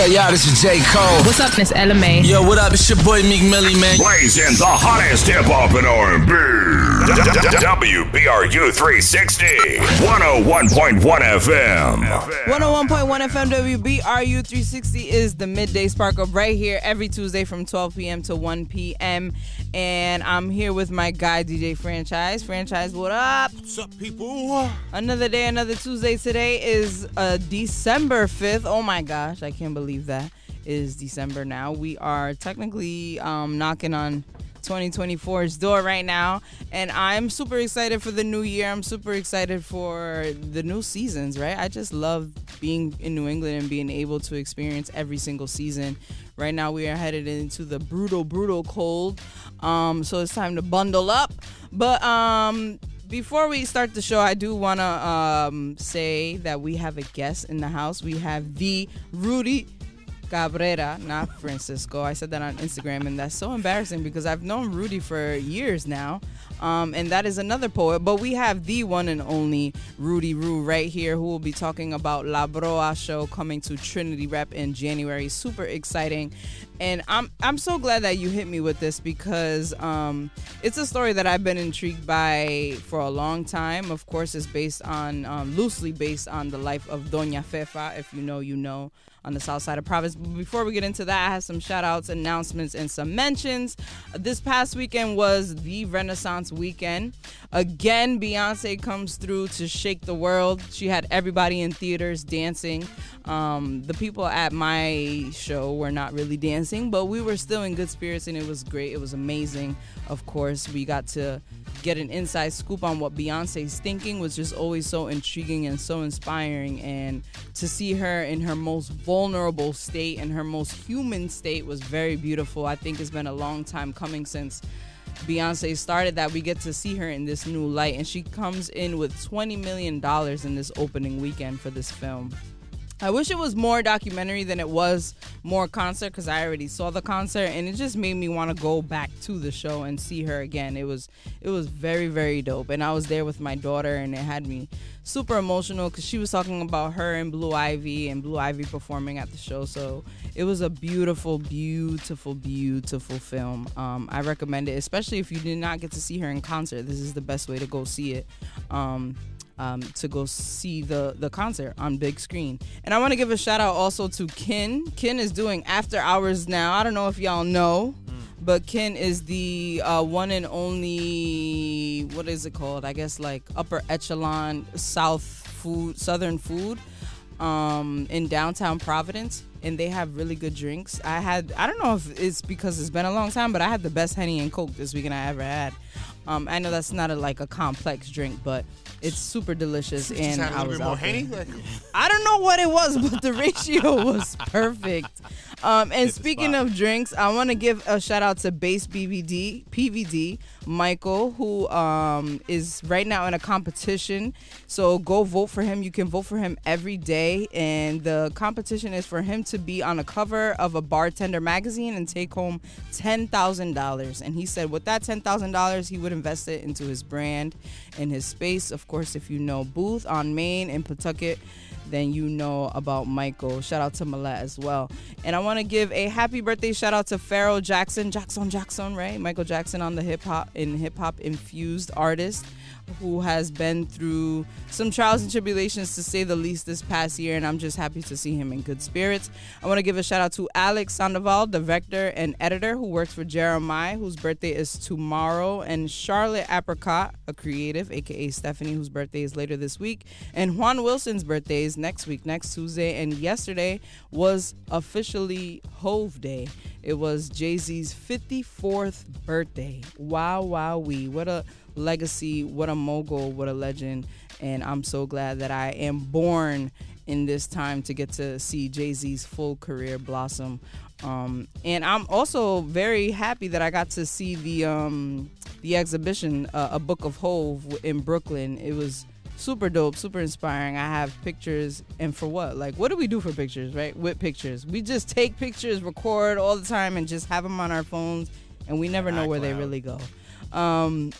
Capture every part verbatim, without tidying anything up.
What up, y'all? This is J Cole. What's up, Miss Ella Mae? Yo, what up? It's your boy Meek Millie, man. Blazing the hottest hip hop and R and B. W B R U three sixty, one oh one point one F M. one oh one point one F M, W B R U three sixty is the midday spark up right here every Tuesday from twelve p.m. to one p.m. And I'm here with my guy, D J Franchise. Franchise, what up? What's up, people? Another day, another Tuesday. Today is uh, December fifth. Oh, my gosh. I can't believe that is December now. We are technically um, knocking on twenty twenty-four's door right now, and I'm super excited for the new year. I'm super excited for the new seasons, right? I just love being in New England and being able to experience every single season. Right now we are headed into the brutal, brutal cold, um, so it's time to bundle up. But um, before we start the show, I do want to um, say that we have a guest in the house. We have the Rudy Cabrera, not Francisco. I said that on Instagram, and that's so embarrassing because I've known Rudy for years now, um, and that is another poet. But we have the one and only Rudy Rue right here, who will be talking about La Broa show coming to Trinity Rep in January. Super exciting, and I'm I'm so glad that you hit me with this because um, it's a story that I've been intrigued by for a long time. Of course, it's based on um, loosely based on the life of Doña Fefa. If you know, you know. On the south side of Providence. But before we get into that, I have some shout-outs, announcements, and some mentions. This past weekend was the Renaissance weekend. Again, Beyonce comes through to shake the world. She had everybody in theaters dancing. Um, the people at my show were not really dancing, but we were still in good spirits, and it was great. It was amazing. Of course, we got to get an inside scoop on what Beyonce's thinking, which is always so intriguing and so inspiring. And to see her in her most vulnerable state and her most human state was very beautiful. I think it's been a long time coming since Beyonce started that we get to see her in this new light. And she comes in with twenty million dollars in this opening weekend for this film. I wish it was more documentary than it was more concert because I already saw the concert, and it just made me want to go back to the show and see her again. It was it was very, very dope, and I was there with my daughter, and it had me super emotional because she was talking about her and Blue Ivy and Blue Ivy performing at the show. So it was a beautiful, beautiful, beautiful film. Um, I recommend it, especially if you did not get to see her in concert. This is the best way to go see it. Um, Um, to go see the, the concert on big screen. And I want to give a shout out also to Ken. Ken is doing after hours now. I don't know if y'all know, mm. but Ken is the uh, one and only, what is it called? I guess like upper echelon South food, Southern food um, in downtown Providence. And they have really good drinks. I had, I don't know if it's because it's been a long time, but I had the best Henny and Coke this weekend I ever had. Um, I know that's not a, like a complex drink, but it's super delicious, and just I was more like, I don't know what it was, but the ratio was perfect. Um, and speaking of drinks, I want to give a shout out to Base B V D, P V D, Michael, who um, is right now in a competition. So go vote for him. You can vote for him every day, and the competition is for him to be on a cover of a bartender magazine and take home ten thousand dollars. And he said with that ten thousand dollars, he would invest it into his brand and his space. Of course, if you know Booth on Main in Pawtucket, then you know about Michael. Shout out to Millette as well. And I want to give a happy birthday shout out to Pharrell Jackson, Jackson, Jackson, right? Michael Jackson on the hip hop and hip hop infused artist who has been through some trials and tribulations to say the least this past year, and I'm just happy to see him in good spirits. I want to give a shout out to Alex Sandoval, director and editor who works for Jeremiah, whose birthday is tomorrow, and Charlotte Apricot, a creative, aka Stephanie, whose birthday is later this week, and Juan Wilson's birthday is next week, next Tuesday, and yesterday was officially Hove Day. It was Jay-Z's fifty-fourth birthday. Wow, wow, wee. What a legacy, what a mogul, what a legend. And I'm so glad that I am born in this time to get to see Jay-Z's full career blossom. Um, and I'm also very happy that I got to see the um, the exhibition, uh, A Book of Hove in Brooklyn. It was super dope, super inspiring. I have pictures, and for what? Like, what do we do for pictures, right? With pictures. We just take pictures, record all the time, and just have them on our phones, and we never know where they really go. Um,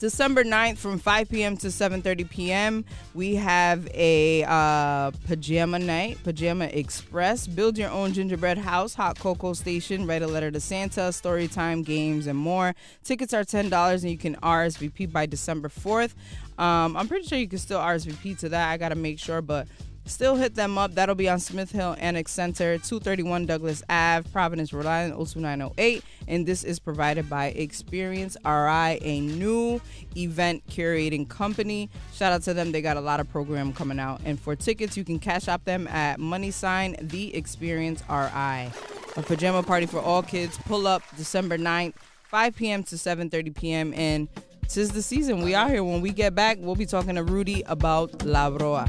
December ninth from five p.m. to seven thirty p.m. we have a uh, pajama night, Pajama Express, build your own gingerbread house, hot cocoa station, write a letter to Santa, story time, games, and more. Tickets are ten dollars and you can R S V P by December fourth. Um, I'm pretty sure you can still R S V P to that. I got to make sure, but still hit them up. That'll be on Smith Hill Annex Center, two thirty-one Douglas Avenue, Providence, Rhode Island, oh two nine oh eight. And this is provided by Experience R I, a new event curating company. Shout out to them. They got a lot of program coming out. And for tickets, you can cash out them at money sign the Experience R I. A pajama party for all kids. Pull up December ninth, five p.m. to seven thirty p.m. And 'tis the season. We out here. When we get back, we'll be talking to Rudy about La Broa.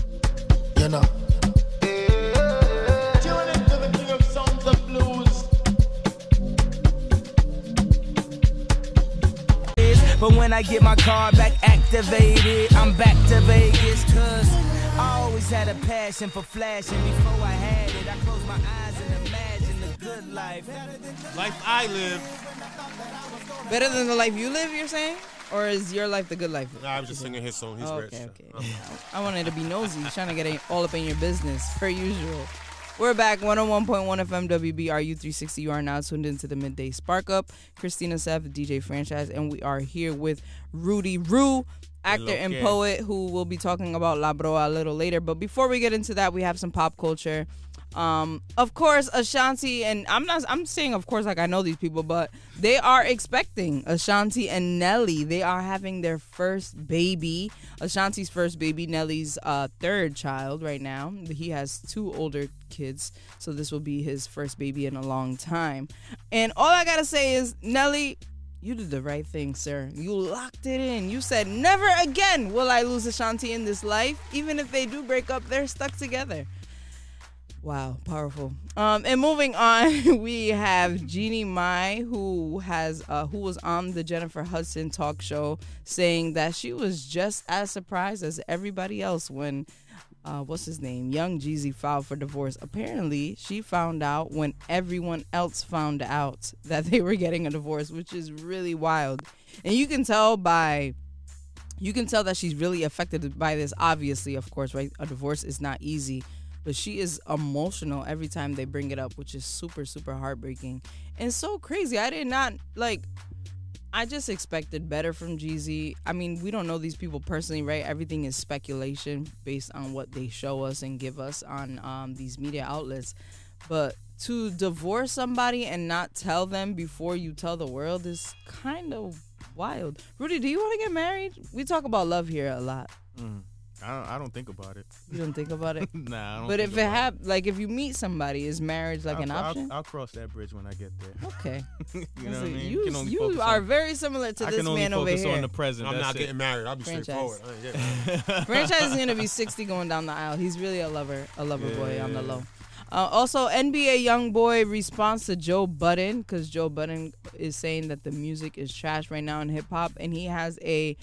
You know. Tuning to the king of sounds of blues. But when I get my car back activated, I'm back to Vegas. 'Cause I always had a passion for flashing. Before I had it, I closed my eyes and imagined the good life. Life I live. Better than the life you live, you're saying? Or is your life the good life? No, I was just singing his song. He's oh, rich. Okay, okay. Um, I wanted to be nosy, trying to get all up in your business, per usual. We're back, one oh one point one F M W B R U three sixty. You are now tuned into the Midday Spark Up. Cristina Sev, D J Franchise, and we are here with Rudy Rue, actor and poet, who will be talking about La Broa a little later. But before we get into that, we have some pop culture. Um, of course, Ashanti and I'm not. I'm saying, of course, like I know these people, but they are expecting Ashanti and Nelly. They are having their first baby. Ashanti's first baby, Nelly's uh, third child right now. He has two older kids, so this will be his first baby in a long time. And all I gotta say is, Nelly, you did the right thing, sir. You locked it in. You said, never again will I lose Ashanti in this life. Even if they do break up, they're stuck together. Wow, powerful. Um, and moving on, we have Jeannie Mai, who has uh, who was on the Jennifer Hudson talk show, saying that she was just as surprised as everybody else when, uh, what's his name, Young Jeezy filed for divorce. Apparently, she found out when everyone else found out that they were getting a divorce, which is really wild. And you can tell by... You can tell that she's really affected by this, obviously, of course, right? A divorce is not easy. But she is emotional every time they bring it up, which is super, super heartbreaking and so crazy. I did not, like, I just expected better from Jeezy. I mean, we don't know these people personally, right? Everything is speculation based on what they show us and give us on um, these media outlets. But to divorce somebody and not tell them before you tell the world is kind of wild. Rudy, do you want to get married? We talk about love here a lot. Mm. I don't, I don't think about it. You don't think about it? Nah, I don't. But think if it happens, like if you meet somebody, is marriage like I'll, an option? I'll, I'll cross that bridge when I get there. Okay. You know so what I mean? You, you, you are on, very similar to I this man over here. I can only focus on the present. I'm That's not it. Getting married. I'll be Franchise. Straightforward. I ain't getting married. Franchise is going to be sixty going down the aisle. He's really a lover, a lover yeah, boy yeah, on the low. Uh, also, N B A YoungBoy responds to Joe Budden, because Joe Budden is saying that the music is trash right now in hip-hop, and he has a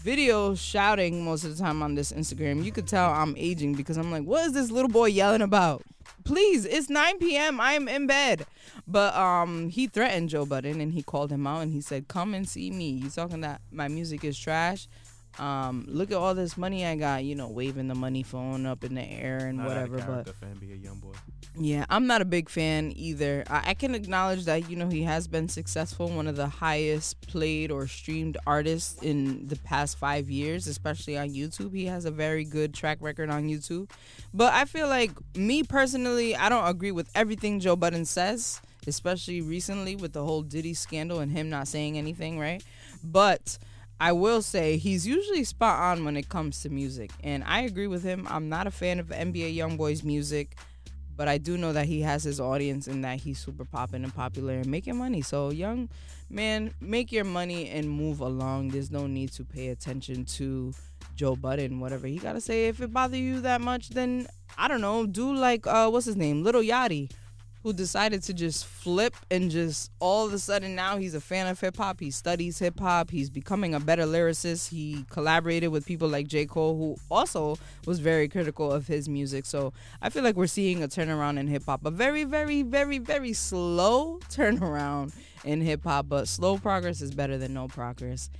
video shouting most of the time on this Instagram. You could tell I'm aging because I'm like, what is this little boy yelling about? Please, it's nine p.m. I am in bed. But um, he threatened Joe Budden and he called him out and he said, come and see me. You talking that my music is trash? Um, look at all this money I got, you know, waving the money phone up in the air and not whatever. But N B A YoungBoy. Yeah, I'm not a big fan either. I, I can acknowledge that, you know, he has been successful, one of the highest played or streamed artists in the past five years, especially on YouTube. He has a very good track record on YouTube. But I feel like, me personally, I don't agree with everything Joe Budden says, especially recently with the whole Diddy scandal and him not saying anything, right? But I will say he's usually spot on when it comes to music, and I agree with him. I'm not a fan of N B A YoungBoy's music, but I do know that he has his audience and that he's super popping and popular and making money. So, young man, make your money and move along. There's no need to pay attention to Joe Budden, whatever he got to say. If it bothers you that much, then, I don't know, do like, uh, what's his name, Little Yachty, who decided to just flip and just all of a sudden now he's a fan of hip-hop. He studies hip-hop. He's becoming a better lyricist. He collaborated with people like J Cole, who also was very critical of his music. So I feel like we're seeing a turnaround in hip-hop, a very, very, very, very slow turnaround in hip-hop, but slow progress is better than no progress.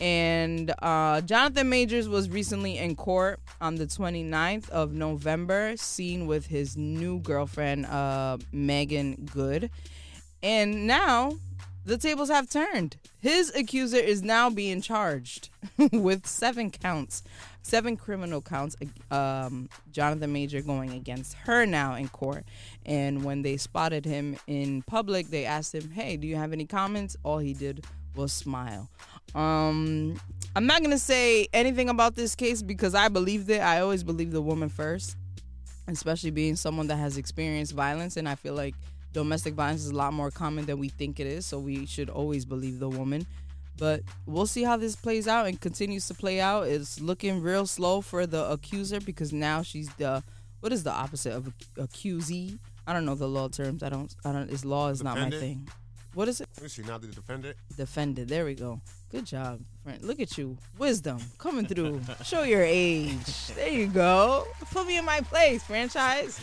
And uh, Jonathan Majors was recently in court on the twenty-ninth of November, seen with his new girlfriend, uh, Megan Good. And now the tables have turned. His accuser is now being charged with seven counts, seven criminal counts. Um, Jonathan Major going against her now in court. And when they spotted him in public, they asked him, hey, do you have any comments? All he did was smile. Um, I'm not going to say anything about this case because I believed it. I always believe the woman first, especially being someone that has experienced violence. And I feel like domestic violence is a lot more common than we think it is. So we should always believe the woman. But we'll see how this plays out and continues to play out. It's looking real slow for the accuser because now she's the, what is the opposite of accusee? I don't know the law terms. I don't, I don't, it's law is Dependent. Not my thing. What is it? Is she now the defendant? Defendant. There we go. Good job, friend. Look at you. Wisdom coming through. Show your age. There you go. Put me in my place, franchise.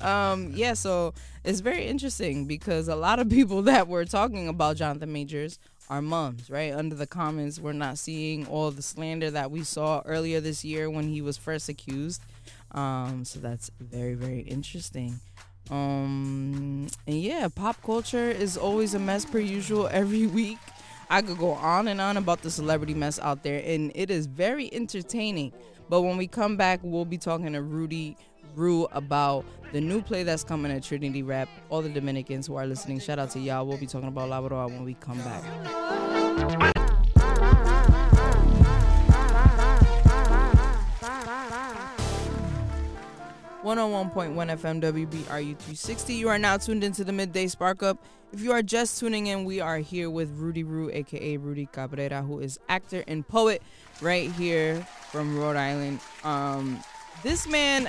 Um, yeah, so it's very interesting because a lot of people that were talking about Jonathan Majors are moms, right? Under the comments, we're not seeing all the slander that we saw earlier this year when he was first accused. Um, so that's very, very interesting. Um, and yeah, pop culture is always a mess per usual every week. I could go on and on about the celebrity mess out there, and it is very entertaining. But when we come back, we'll be talking to Rudy Rue about the new play that's coming at Trinity Rep. All the Dominicans who are listening, shout out to y'all. We'll be talking about La Broa when we come back. one oh one point one F M W B R U three sixty. You are now tuned into the Midday Spark Up. If you are just tuning in, we are here with Rudy Rue, a k a. Rudy Cabrera, who is actor and poet right here from Rhode Island. Um, this man,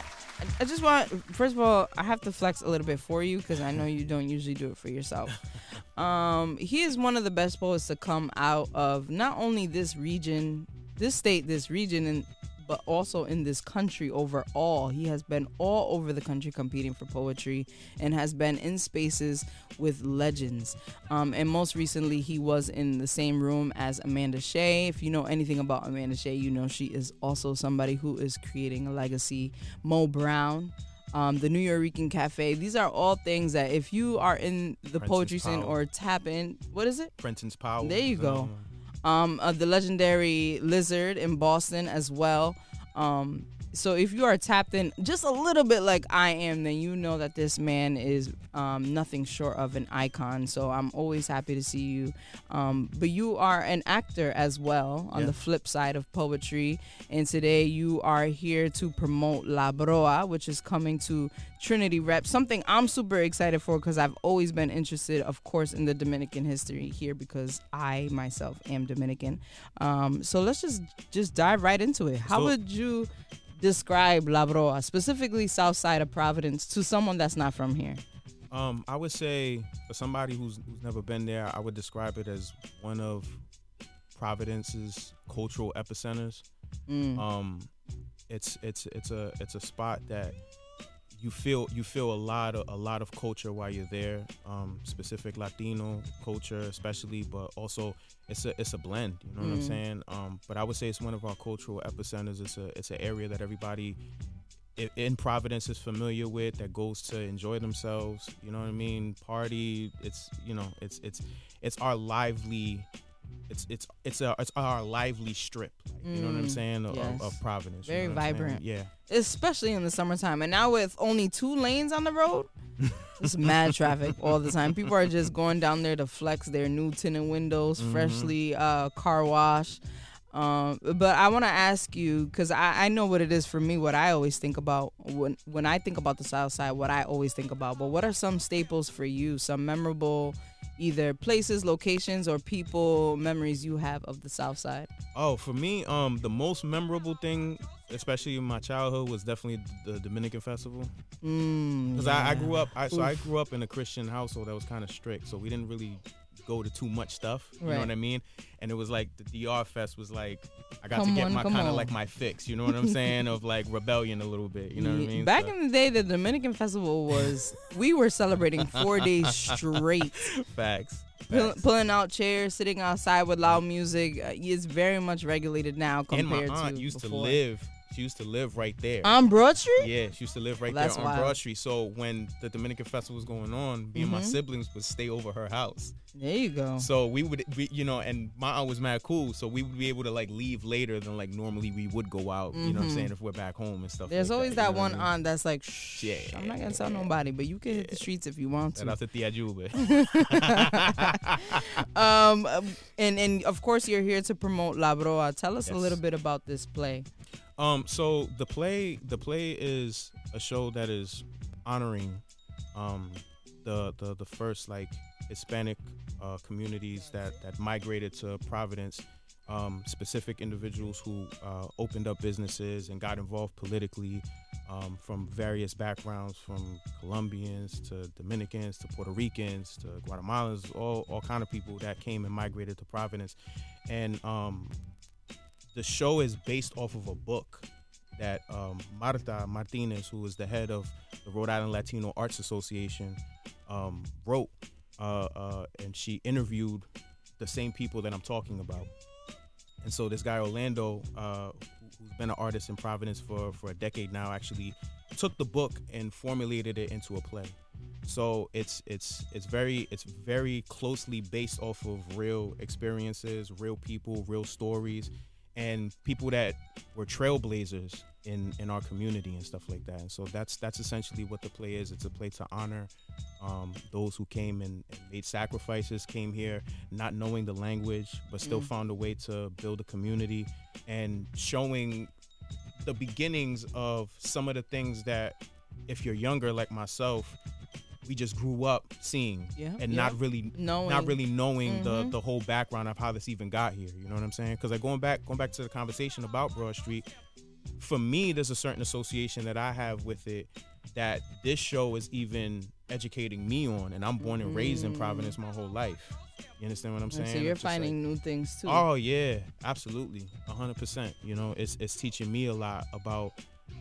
I just want, first of all, I have to flex a little bit for you because I know you don't usually do it for yourself. Um, he is one of the best poets to come out of not only this region, this state, this region, and but also in this country overall. He has been all over the country competing for poetry and has been in spaces with legends. Um, and most recently, he was in the same room as Amanda Shea. If you know anything about Amanda Shea, you know she is also somebody who is creating a legacy. Mo Brown, um, the New Yorkican Cafe. These are all things that if you are in the Brenton's poetry scene Powell. Or tap in, what is it? Brenton's Powell. There you go. Um, Um, uh, the legendary Lizard in Boston as well. Um, so if you are tapped in just a little bit like I am, then you know that this man is um, nothing short of an icon. So I'm always happy to see you. Um, but you are an actor as well on yeah. the flip side of poetry. And today you are here to promote La Broa, which is coming to Trinity Rep, something I'm super excited for because I've always been interested, of course, in the Dominican history here because I myself am Dominican. Um, so let's just, just dive right into it. How so, would you describe La Broa, specifically south side of Providence, to someone that's not from here? Um, I would say for somebody who's, who's never been there, I would describe it as one of Providence's cultural epicenters. Mm. Um, it's it's it's a it's a spot that You feel you feel a lot of a lot of culture while you're there, um, specific Latino culture especially, but also it's a it's a blend. You know mm. what I'm saying? Um, but I would say it's one of our cultural epicenters. It's a it's an area that everybody in Providence is familiar with that goes to enjoy themselves. You know what I mean? Party. It's you know it's it's it's our lively. It's it's it's a it's our lively strip, like, you know what I'm saying, of, yes. of Providence. Very you know vibrant, yeah. Especially in the summertime, and now with only two lanes on the road, it's mad traffic all the time. People are just going down there to flex their new tinted windows, mm-hmm. freshly uh, car wash. Um, but I want to ask you because I, I know what it is for me. What I always think about when when I think about the South Side, what I always think about. But what are some staples for you? Some memorable. Either places, locations, or people, memories you have of the South Side? Oh, for me, um, the most memorable thing, especially in my childhood, was definitely the Dominican Festival. Because mm, yeah. I, I grew up, I, so I grew up in a Christian household that was kind of strict, so we didn't really go to too much stuff. You right. know what I mean? And it was like the D R Fest was like I got come to get on, my kind of like my fix. You know what I'm saying? Of like rebellion a little bit. You know what I mean? Back so. in the day, the Dominican Festival was we were celebrating four days straight. Facts. Pull, pulling out chairs, sitting outside with loud music uh, is very much regulated now compared to. And my aunt to used before. to live. She used to live right there on Broad Street. Yeah, she used to live right well, there on wild. Broad Street. So when the Dominican Festival was going on, me mm-hmm. and my siblings would stay over her house. There you go. So we would, we, you know, and my aunt was mad cool, so we would be able to like leave later than like normally we would go out. Mm-hmm. You know what I'm saying? If we're back home and stuff. There's like always that, that one I mean? aunt that's like, shh, yeah, I'm not gonna tell nobody, but you can yeah. hit the streets if you want to. um, and and of course you're here to promote La Broa. Tell us yes. a little bit about this play. Um, so the play, the play is a show that is honoring, um, the, the, the first like Hispanic, uh, communities that, that migrated to Providence, um, specific individuals who, uh, opened up businesses and got involved politically, um, from various backgrounds, from Colombians to Dominicans, to Puerto Ricans, to Guatemalans, all, all kind of people that came and migrated to Providence. And, um, the show is based off of a book that um, Marta Martinez, who is the head of the Rhode Island Latino Arts Association, um, wrote. Uh, uh, and she interviewed the same people that I'm talking about. And so this guy, Orlando, uh, who's been an artist in Providence for, for a decade now, actually took the book and formulated it into a play. So it's it's it's very it's very closely based off of real experiences, real people, real stories. And people that were trailblazers in, in our community and stuff like that. And so that's that's essentially what the play is. It's a play to honor um, those who came and, and made sacrifices, came here not knowing the language, but still mm. found a way to build a community, and showing the beginnings of some of the things that, if you're younger like myself, we just grew up seeing yeah, and yeah. not really knowing, not really knowing mm-hmm. the, the whole background of how this even got here. You know what I'm saying? Because like going back going back to the conversation about Broad Street, for me, there's a certain association that I have with it that this show is even educating me on. And I'm born mm-hmm. and raised in Providence my whole life. You understand what I'm saying? So you're I'm finding like, new things too. Oh, yeah, absolutely. one hundred percent. You know, it's it's teaching me a lot about...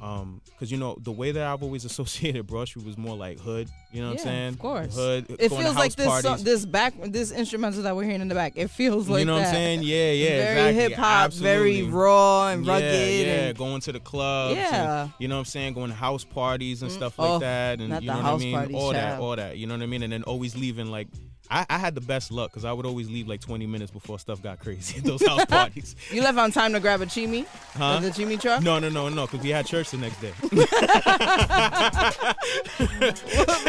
Um, cause you know the way that I've always associated Broad Street was more like hood. You know what yeah, I'm saying? Of course. Hood. It feels like this so, this back this instrumental that we're hearing in the back. It feels like you know that. What I'm saying? Yeah, yeah. Very exactly. hip hop, very raw and rugged. Yeah, yeah. And going to the clubs. Yeah. And, you know what I'm saying? Going to house parties and mm-hmm. stuff like oh, that, and you know what I mean? Party, all that, all that. You know what I mean? And then always leaving like. I, I had the best luck because I would always leave like twenty minutes before stuff got crazy at those house parties. You left on time to grab a chimi? Huh? The chimi truck? No, no, no, no, because we had church the next day. We'll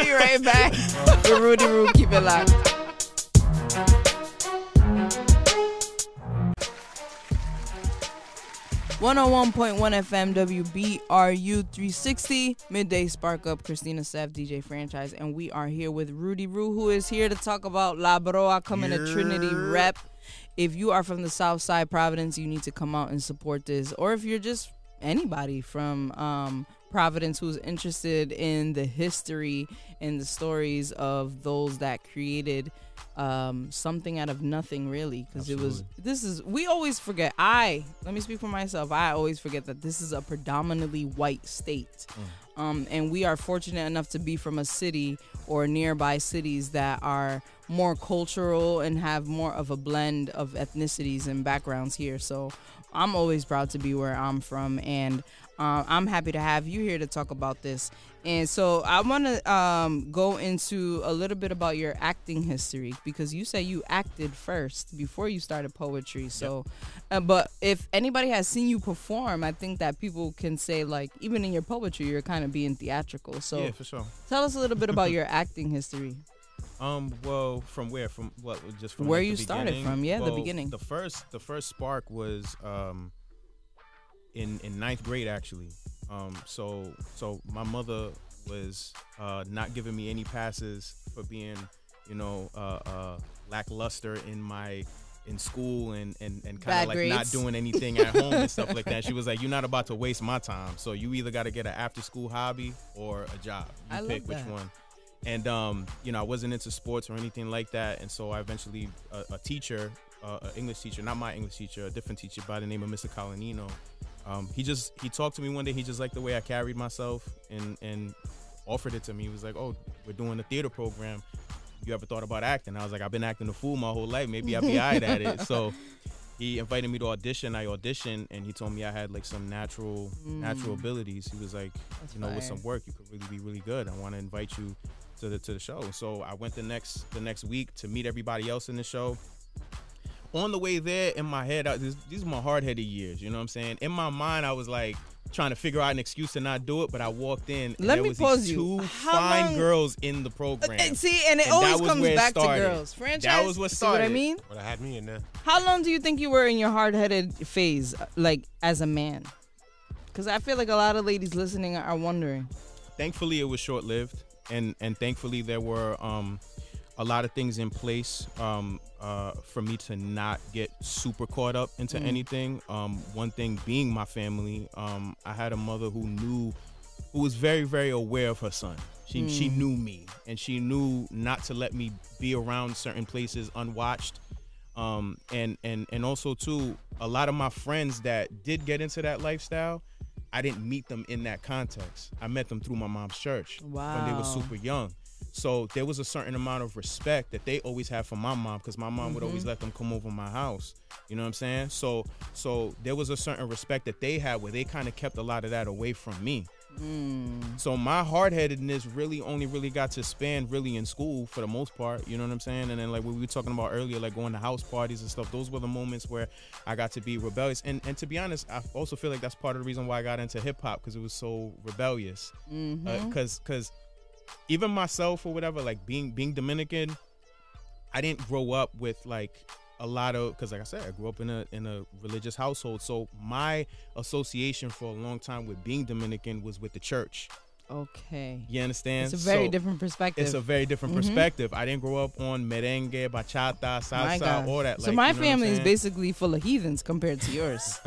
be right back with Rudy Rue. Keep it locked. one oh one point one F M W B R U three sixty Midday Spark Up. Cristina Sev, D J Franchise, and we are here with Rudy Rue, who is here to talk about La Broa coming yeah. to Trinity Rep. If you are from the South Side Providence, you need to come out and support this. Or if you're just anybody from um, Providence who's interested in the history and the stories of those that created Um, something out of nothing, really, because it was. This is we always forget. I let me speak for myself. I always forget that this is a predominantly white state, mm. um, and we are fortunate enough to be from a city or nearby cities that are more cultural and have more of a blend of ethnicities and backgrounds here. So I'm always proud to be where I'm from, and uh, I'm happy to have you here to talk about this. And so I want to um, go into a little bit about your acting history, because you said you acted first before you started poetry. So, yep. uh, but if anybody has seen you perform, I think that people can say, like, even in your poetry, you're kind of being theatrical. So yeah, for sure. Tell us a little bit about your acting history. Um, well, from where? From what? Just from where like, you started beginning? From? Yeah, well, the beginning. The first, the first spark was um, in in ninth grade, actually. Um, so, so my mother was uh, not giving me any passes for being, you know, uh, uh, lackluster in my in school and and, and kind of like grades. Not doing anything at home and stuff like that. She was like, "You're not about to waste my time. So you either got to get an after school hobby or a job. You I pick which one." And um, you know, I wasn't into sports or anything like that. And so I eventually a, a teacher, uh, an English teacher, not my English teacher, a different teacher by the name of Mister Colanino. Um, he just, he talked to me one day, he just liked the way I carried myself and, and offered it to me. He was like, oh, we're doing a theater program. you ever thought about acting? I was like, I've been acting a fool my whole life. Maybe I'll be eyed at it. So he invited me to audition. I auditioned, and he told me I had like some natural mm. natural abilities. He was like, That's you know, fire. With some work, you could really be really good. I want to invite you to the to the show. So I went the next the next week to meet everybody else in the show. On the way there, in my head, I, this, these are my hard-headed years, you know what I'm saying? In my mind, I was like trying to figure out an excuse to not do it, but I walked in and Let there me was pause these you. two How fine long... girls in the program. Uh, see, and it and always comes back to girls. Franchise, that was what started. See what I mean? What I had me in there. How long do you think you were in your hard-headed phase, like, as a man? Because I feel like a lot of ladies listening are wondering. Thankfully, it was short-lived, and, and thankfully there were... Um, a lot of things in place um, uh, for me to not get super caught up into mm. anything. Um, one thing being my family, um, I had a mother who knew, who was very, very aware of her son. She mm. she knew me, and she knew not to let me be around certain places unwatched. Um, and, and, and also, too, a lot of my friends that did get into that lifestyle, I didn't meet them in that context. I met them through my mom's church wow. when they were super young. So there was a certain amount of respect that they always had for my mom, because my mom mm-hmm. would always let them come over my house. You know what I'm saying? So so there was a certain respect that they had where they kind of kept a lot of that away from me. Mm. So my hard-headedness really only really got to span really in school for the most part. You know what I'm saying? And then like what we were talking about earlier, like going to house parties and stuff, those were the moments where I got to be rebellious. And and to be honest, I also feel like that's part of the reason why I got into hip-hop, because it was so rebellious. Mm-hmm. Uh, 'cause, 'cause even myself or whatever, like being being Dominican, I didn't grow up with like a lot of, because like I said, I grew up in a in a religious household. So my association for a long time with being Dominican was with the church. Okay. You understand? It's a very so, different perspective. It's a very different mm-hmm. perspective. I didn't grow up on merengue, bachata, salsa, all that. So like, my you know family is basically full of heathens compared to yours.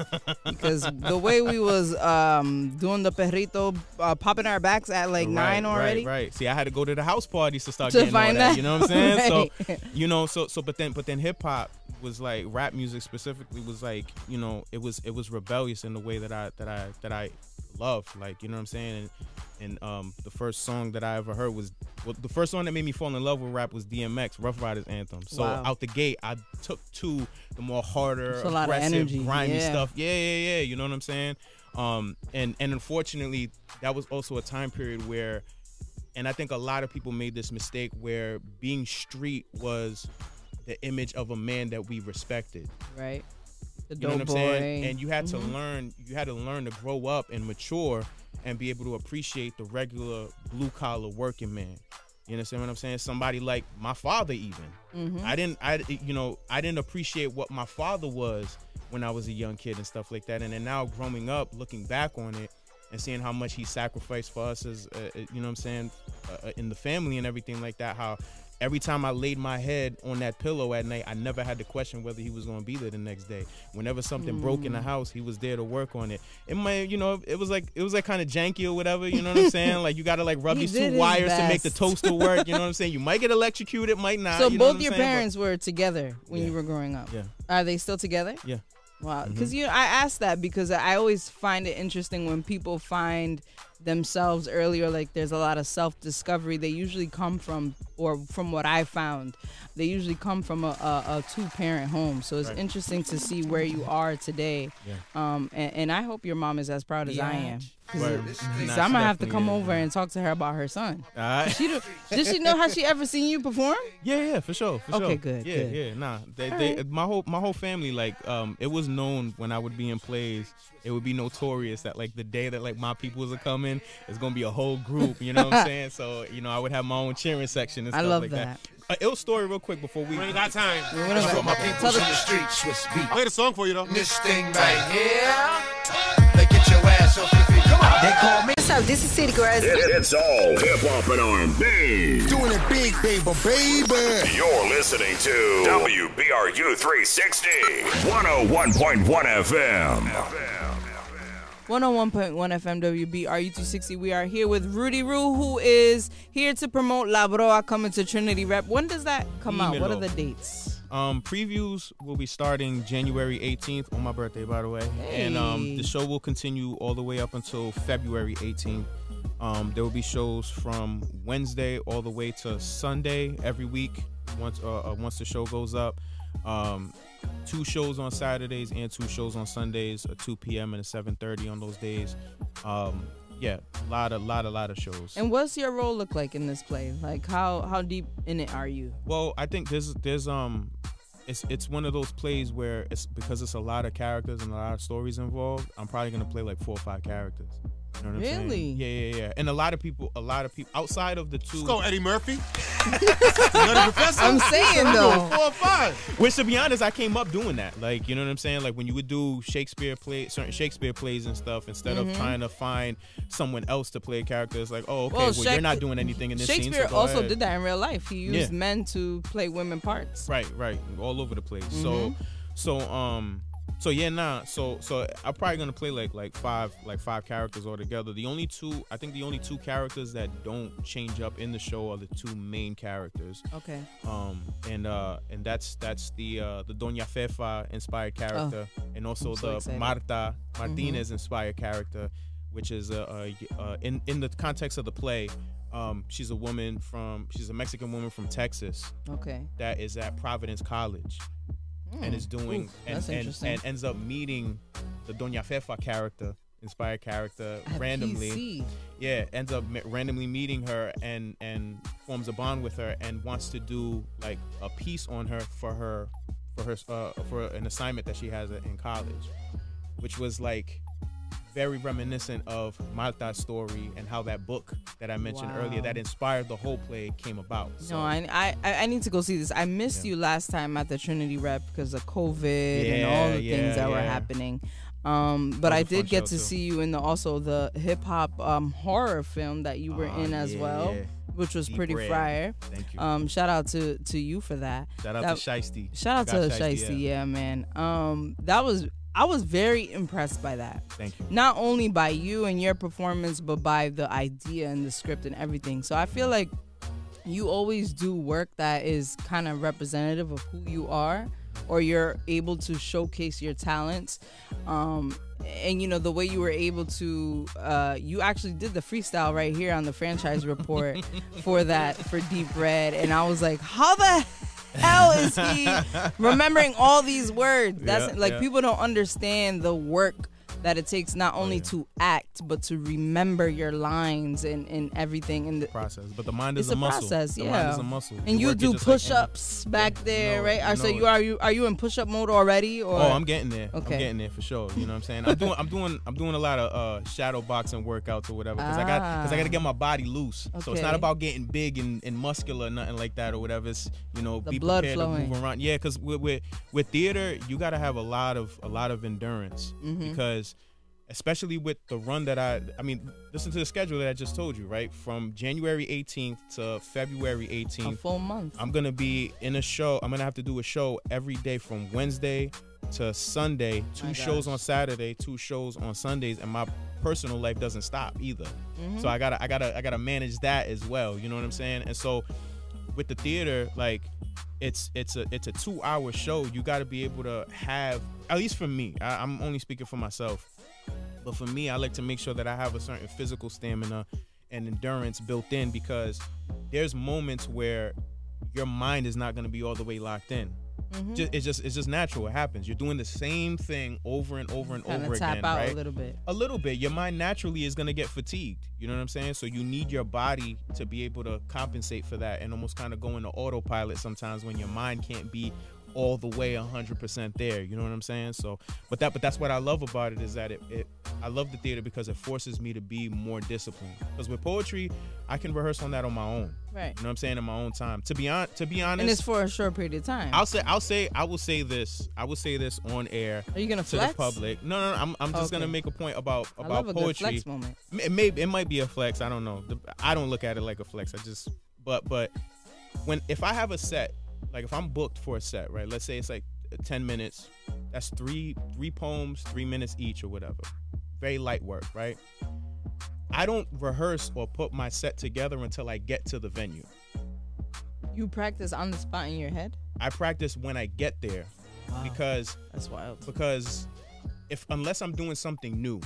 Because the way we was um, doing the perrito, uh, popping our backs at like right, nine already. Right, right. See, I had to go to the house parties to start to getting find all that. Out. You know what I'm saying? Right. So, you know, so, so but then, but then hip hop was like, rap music specifically was like, you know, it was, it was rebellious in the way that I, that I, that I loved. Like, you know what I'm saying? And, And um, the first song that I ever heard was, well, the first song that made me fall in love with rap was D M X, Rough Riders Anthem. So wow. out the gate, I took to the more harder, aggressive, a lot of energy. grimy yeah. stuff. Yeah, yeah, yeah. You know what I'm saying? Um, and, and unfortunately, that was also a time period where, and I think a lot of people made this mistake where being street was the image of a man that we respected. Right. The you know what I'm boy. saying? And you had to mm-hmm. learn, you had to learn to grow up and mature and be able to appreciate the regular blue-collar working man. You understand what I'm saying? Somebody like my father even. Mm-hmm. I didn't, I, you know, I didn't appreciate what my father was when I was a young kid and stuff like that. And then now growing up, looking back on it and seeing how much he sacrificed for us as, uh, you know what I'm saying, uh, in the family and everything like that, how every time I laid my head on that pillow at night, I never had to question whether he was going to be there the next day. Whenever something mm. broke in the house, he was there to work on it. It might, you know, it was like it was like kind of janky or whatever. You know what I'm saying? Like you got to like rub these two wires best. to make the toaster work. You know what I'm saying? You might get electrocuted, might not. So you know both your saying? parents but, were together when yeah. you were growing up. Yeah. Are they still together? Yeah. Wow. Because mm-hmm. you, know, I asked that because I always find it interesting when people find themselves earlier, like there's a lot of self-discovery. They usually come from, or from what I found, they usually come from a, a, a two-parent home. So it's right. interesting to see where you are today. Yeah. Um, and, and I hope your mom is as proud as yeah. I am. Right. So I'm going to have to come yeah. over and talk to her about her son. Uh, she do, did she know how she ever seen you perform? Yeah, yeah, for sure. For okay, sure. good. Yeah, good. yeah. Nah, they, they, right. my whole my whole family, like, um, it was known when I would be in plays, it would be notorious that, like, the day that, like, my peoples are coming, it's going to be a whole group, you know what I'm saying? So, you know, I would have my own cheering section and stuff I love like that. that. A ill story real quick before we... We ain't got time. We ain't got my people on the street, Swiss beat. I made a song for you, though. This thing right here, they get your ass off your feet. Come on. They call me. What's up? This is City Girls. It, it's all hip-hop and R and B. Doing it big, baby, baby. You're listening to W B R U three sixty. one oh one point one F M. one oh one point one F M W B R U three sixty. We are here with Rudy Rue, who is here to promote La Broa coming to Trinity Rep. When does that come out? What are the dates? Um, previews will be starting January eighteenth, on my birthday, by the way. Hey. And um, the show will continue all the way up until February eighteenth. Um, there will be shows from Wednesday all the way to Sunday every week once uh, once the show goes up. Um, two shows on Saturdays and two shows on Sundays at two p.m. and at seven thirty on those days. Um, yeah, a lot, a lot, a lot of shows. And what's your role look like in this play? Like, how, how deep in it are you? Well, I think there's there's um, it's it's one of those plays where it's because it's a lot of characters and a lot of stories involved. I'm probably gonna play like four or five characters. You know what I'm really? Saying? Yeah, yeah, yeah. And a lot of people, a lot of people outside of the two. Let's go, Eddie Murphy. Professor. I'm saying though, four or five. Which, to be honest, I came up doing that. Like, you know what I'm saying? Like when you would do Shakespeare play, certain Shakespeare plays and stuff, instead mm-hmm. of trying to find someone else to play a character, it's like, oh, okay, well, well Sha- you're not doing anything in this Shakespeare scene. Shakespeare so also ahead. Did that in real life. He used yeah. men to play women parts. Right, right, all over the place. Mm-hmm. So, so, um. So yeah, nah. So so I'm probably gonna play like like five like five characters altogether. The only two I think the only two characters that don't change up in the show are the two main characters. Okay. Um and uh and that's that's the uh, the Doña Fefa inspired character oh, and also so the excited. Marta Martinez mm-hmm. inspired character, which is uh, uh in in the context of the play. Um, she's a woman from she's a Mexican woman from Texas. Okay. That is at Providence College. And is doing Ooh, and, and, and ends up meeting the Doña Fefa character, inspired character, at randomly. P C. Yeah, ends up ma- randomly meeting her and and forms a bond with her and wants to do like a piece on her for her for her uh, for an assignment that she has in college, which was like very reminiscent of Marta's story and how that book that I mentioned wow. earlier that inspired the whole play came about. So. No, I, I I need to go see this. I missed yeah. you last time at the Trinity Rep because of COVID yeah, and all the yeah, things that yeah. were happening. Um, but I did get to too. see you in the, also the hip hop um, horror film that you were uh, in as yeah, well. Yeah. Which was Deep pretty red. Fire. Thank you. Um, shout out to, to you for that. Shout out that, to Shystie. Shout out to Shystie, Shystie yeah. yeah, man. Um, that was I was very impressed by that. Thank you. Not only by you and your performance, but by the idea and the script and everything. So I feel like you always do work that is kind of representative of who you are, or you're able to showcase your talents. Um, and, you know, the way you were able to, uh, you actually did the freestyle right here on the Franchise Report for that, for Deep Red. And I was like, how the hell is he remembering all these words? That's yeah, like yeah. people don't understand the work that it takes not only yeah. to act but to remember your lines and, and everything in the process. But the mind is a, a muscle. Process, yeah. The mind is a muscle. And you, you do push-ups like, back there, no, right? No, so you are you are you in push-up mode already? Or? Oh, I'm getting there. Okay. I'm getting there for sure. You know what I'm saying? I'm doing I'm doing I'm doing a lot of uh, shadow boxing workouts or whatever because ah. I got because I got to get my body loose. Okay. So it's not about getting big and, and muscular or nothing like that or whatever. It's you know the be blood prepared flowing. To move around. Yeah, because with, with with theater you got to have a lot of a lot of endurance mm-hmm. because especially with the run that I, I mean, listen to the schedule that I just told you, right? From January eighteenth to February eighteenth. A full month. I'm going to be in a show. I'm going to have to do a show every day from Wednesday to Sunday. Two My shows gosh. on Saturday, two shows on Sundays. And my personal life doesn't stop either. Mm-hmm. So I got to I gotta, I gotta manage that as well. You know what I'm saying? And so with the theater, like, it's it's a it's a two hour show. You got to be able to have, at least for me, I, I'm only speaking for myself. But for me, I like to make sure that I have a certain physical stamina and endurance built in because there's moments where your mind is not going to be all the way locked in. Mm-hmm. Just, it's just it's just natural. It happens. You're doing the same thing over and over and Kinda over tap again. Out right? A little bit. A little bit. Your mind naturally is going to get fatigued. You know what I'm saying? So you need your body to be able to compensate for that and almost kind of go into autopilot sometimes when your mind can't be all the way one hundred percent there. You know what I'm saying? So, but that, but that's what I love about it is that it, it I love the theater because it forces me to be more disciplined. Because with poetry, I can rehearse on that on my own. Right. You know what I'm saying? In my own time. To be on, to be honest. And it's for a short period of time. I'll say, I'll say, I will say this. I will say this on air. Are you gonna to flex? The public? No, no, no I'm, I'm just okay. gonna make a point about about I love a poetry. Good flex moment. It may, it might be a flex. I don't know. I don't look at it like a flex. I just, but, but when if I have a set. Like if I'm booked for a set, right? Let's say it's like ten minutes. That's three three poems, three minutes each or whatever. Very light work, right? I don't rehearse or put my set together until I get to the venue. You practice on the spot in your head? I practice when I get there. Wow. Because that's wild. Because if unless I'm doing something new,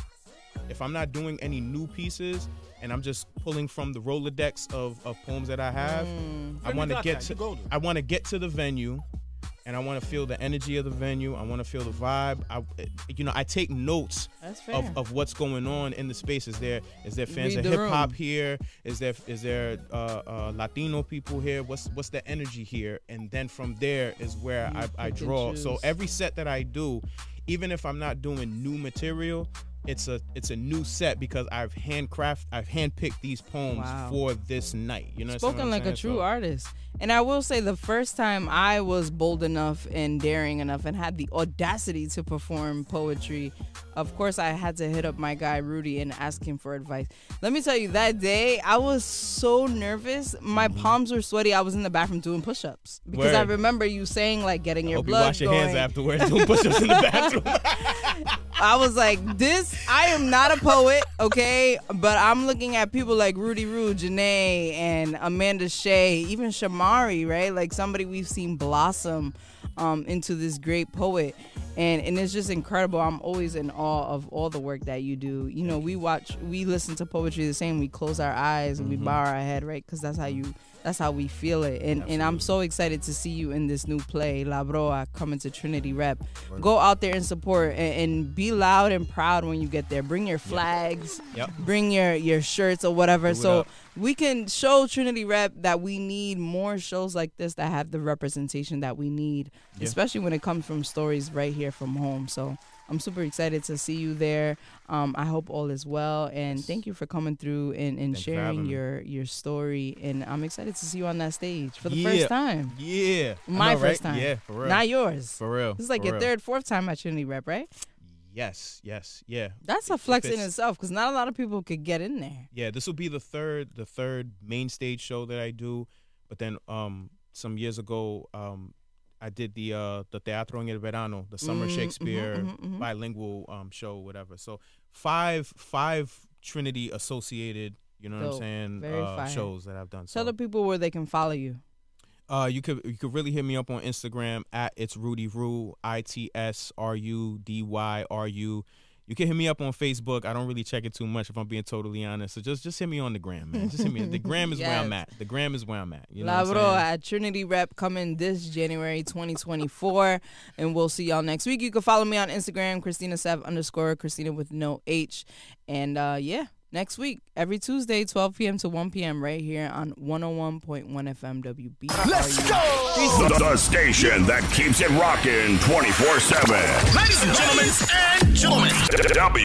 if I'm not doing any new pieces and I'm just pulling from the Rolodex of, of poems that I have. Mm. I want to get to I want to get to the venue, and I want to feel the energy of the venue. I want to feel the vibe. I, you know, I take notes of, of what's going on in the space. Is there is there fans of hip hop here? Is there is there uh, uh, Latino people here? What's what's the energy here? And then from there is where I, I draw. So every set that I do, even if I'm not doing new material, it's a it's a new set because I've handcraft I've handpicked these poems wow. for this night. You know, spoken like saying? a true so, artist. And I will say, the first time I was bold enough and daring enough and had the audacity to perform poetry, of course I had to hit up my guy Rudy and ask him for advice. Let me tell you, that day I was so nervous, my mm-hmm. palms were sweaty. I was in the bathroom doing push-ups because Word. I remember you saying like getting I your hope blood you wash your going. hands afterwards doing push-ups in the bathroom. I was like, this, I am not a poet, okay? But I'm looking at people like Rudy Rue, Janae, and Amanda Shea, even Shamari, right? Like somebody we've seen blossom um, into this great poet. And, and it's just incredible. I'm always in awe of all the work that you do. You know, we watch, we listen to poetry the same. We close our eyes and mm-hmm. we bow our head, right? Because that's how you, that's how we feel it. And Absolutely. and I'm so excited to see you in this new play, La Broa, coming to Trinity Rep. Word. Go out there and support and, and be loud and proud when you get there. Bring your flags, yep. Yep. bring your, your shirts or whatever. So up. we can show Trinity Rep that we need more shows like this that have the representation that we need, yeah. especially when it comes from stories right here from home. So I'm super excited to see you there. Um, I hope all is well, and thank you for coming through and, and sharing your, your story. And I'm excited to see you on that stage for the yeah. first time. Yeah. My know, first right? time. Yeah, for real. Not yours. For real. This is like for your real. third, fourth time at Trinity Rep, right? Yes, yes, yeah. That's a flex it in itself because not a lot of people could get in there. Yeah, this will be the third the third main stage show that I do. But then um, some years ago, um, I did the uh, the Teatro en el Verano, the Summer mm, Shakespeare mm-hmm, mm-hmm, mm-hmm. bilingual um, show, whatever. So five five Trinity associated, you know so, what I'm saying, very uh, shows that I've done. So. Tell the people where they can follow you. Uh, you could you could really hit me up on Instagram at it's Rudy Rue, I T S R U D Y R U. You can hit me up on Facebook. I don't really check it too much, if I'm being totally honest. So just just hit me on the gram, man. Just hit me. The gram is yes. where I'm at. The gram is where I'm at. You know La Broa at Trinity Rep coming this January twenty twenty-four, and we'll see y'all next week. You can follow me on Instagram, Cristina Sev underscore Cristina with no H, and uh, yeah, next week every Tuesday twelve p m to one p m right here on one oh one point one F M W B R U. Let's go! The, the station that keeps it rocking twenty-four seven. Ladies and gentlemen and gentlemen. W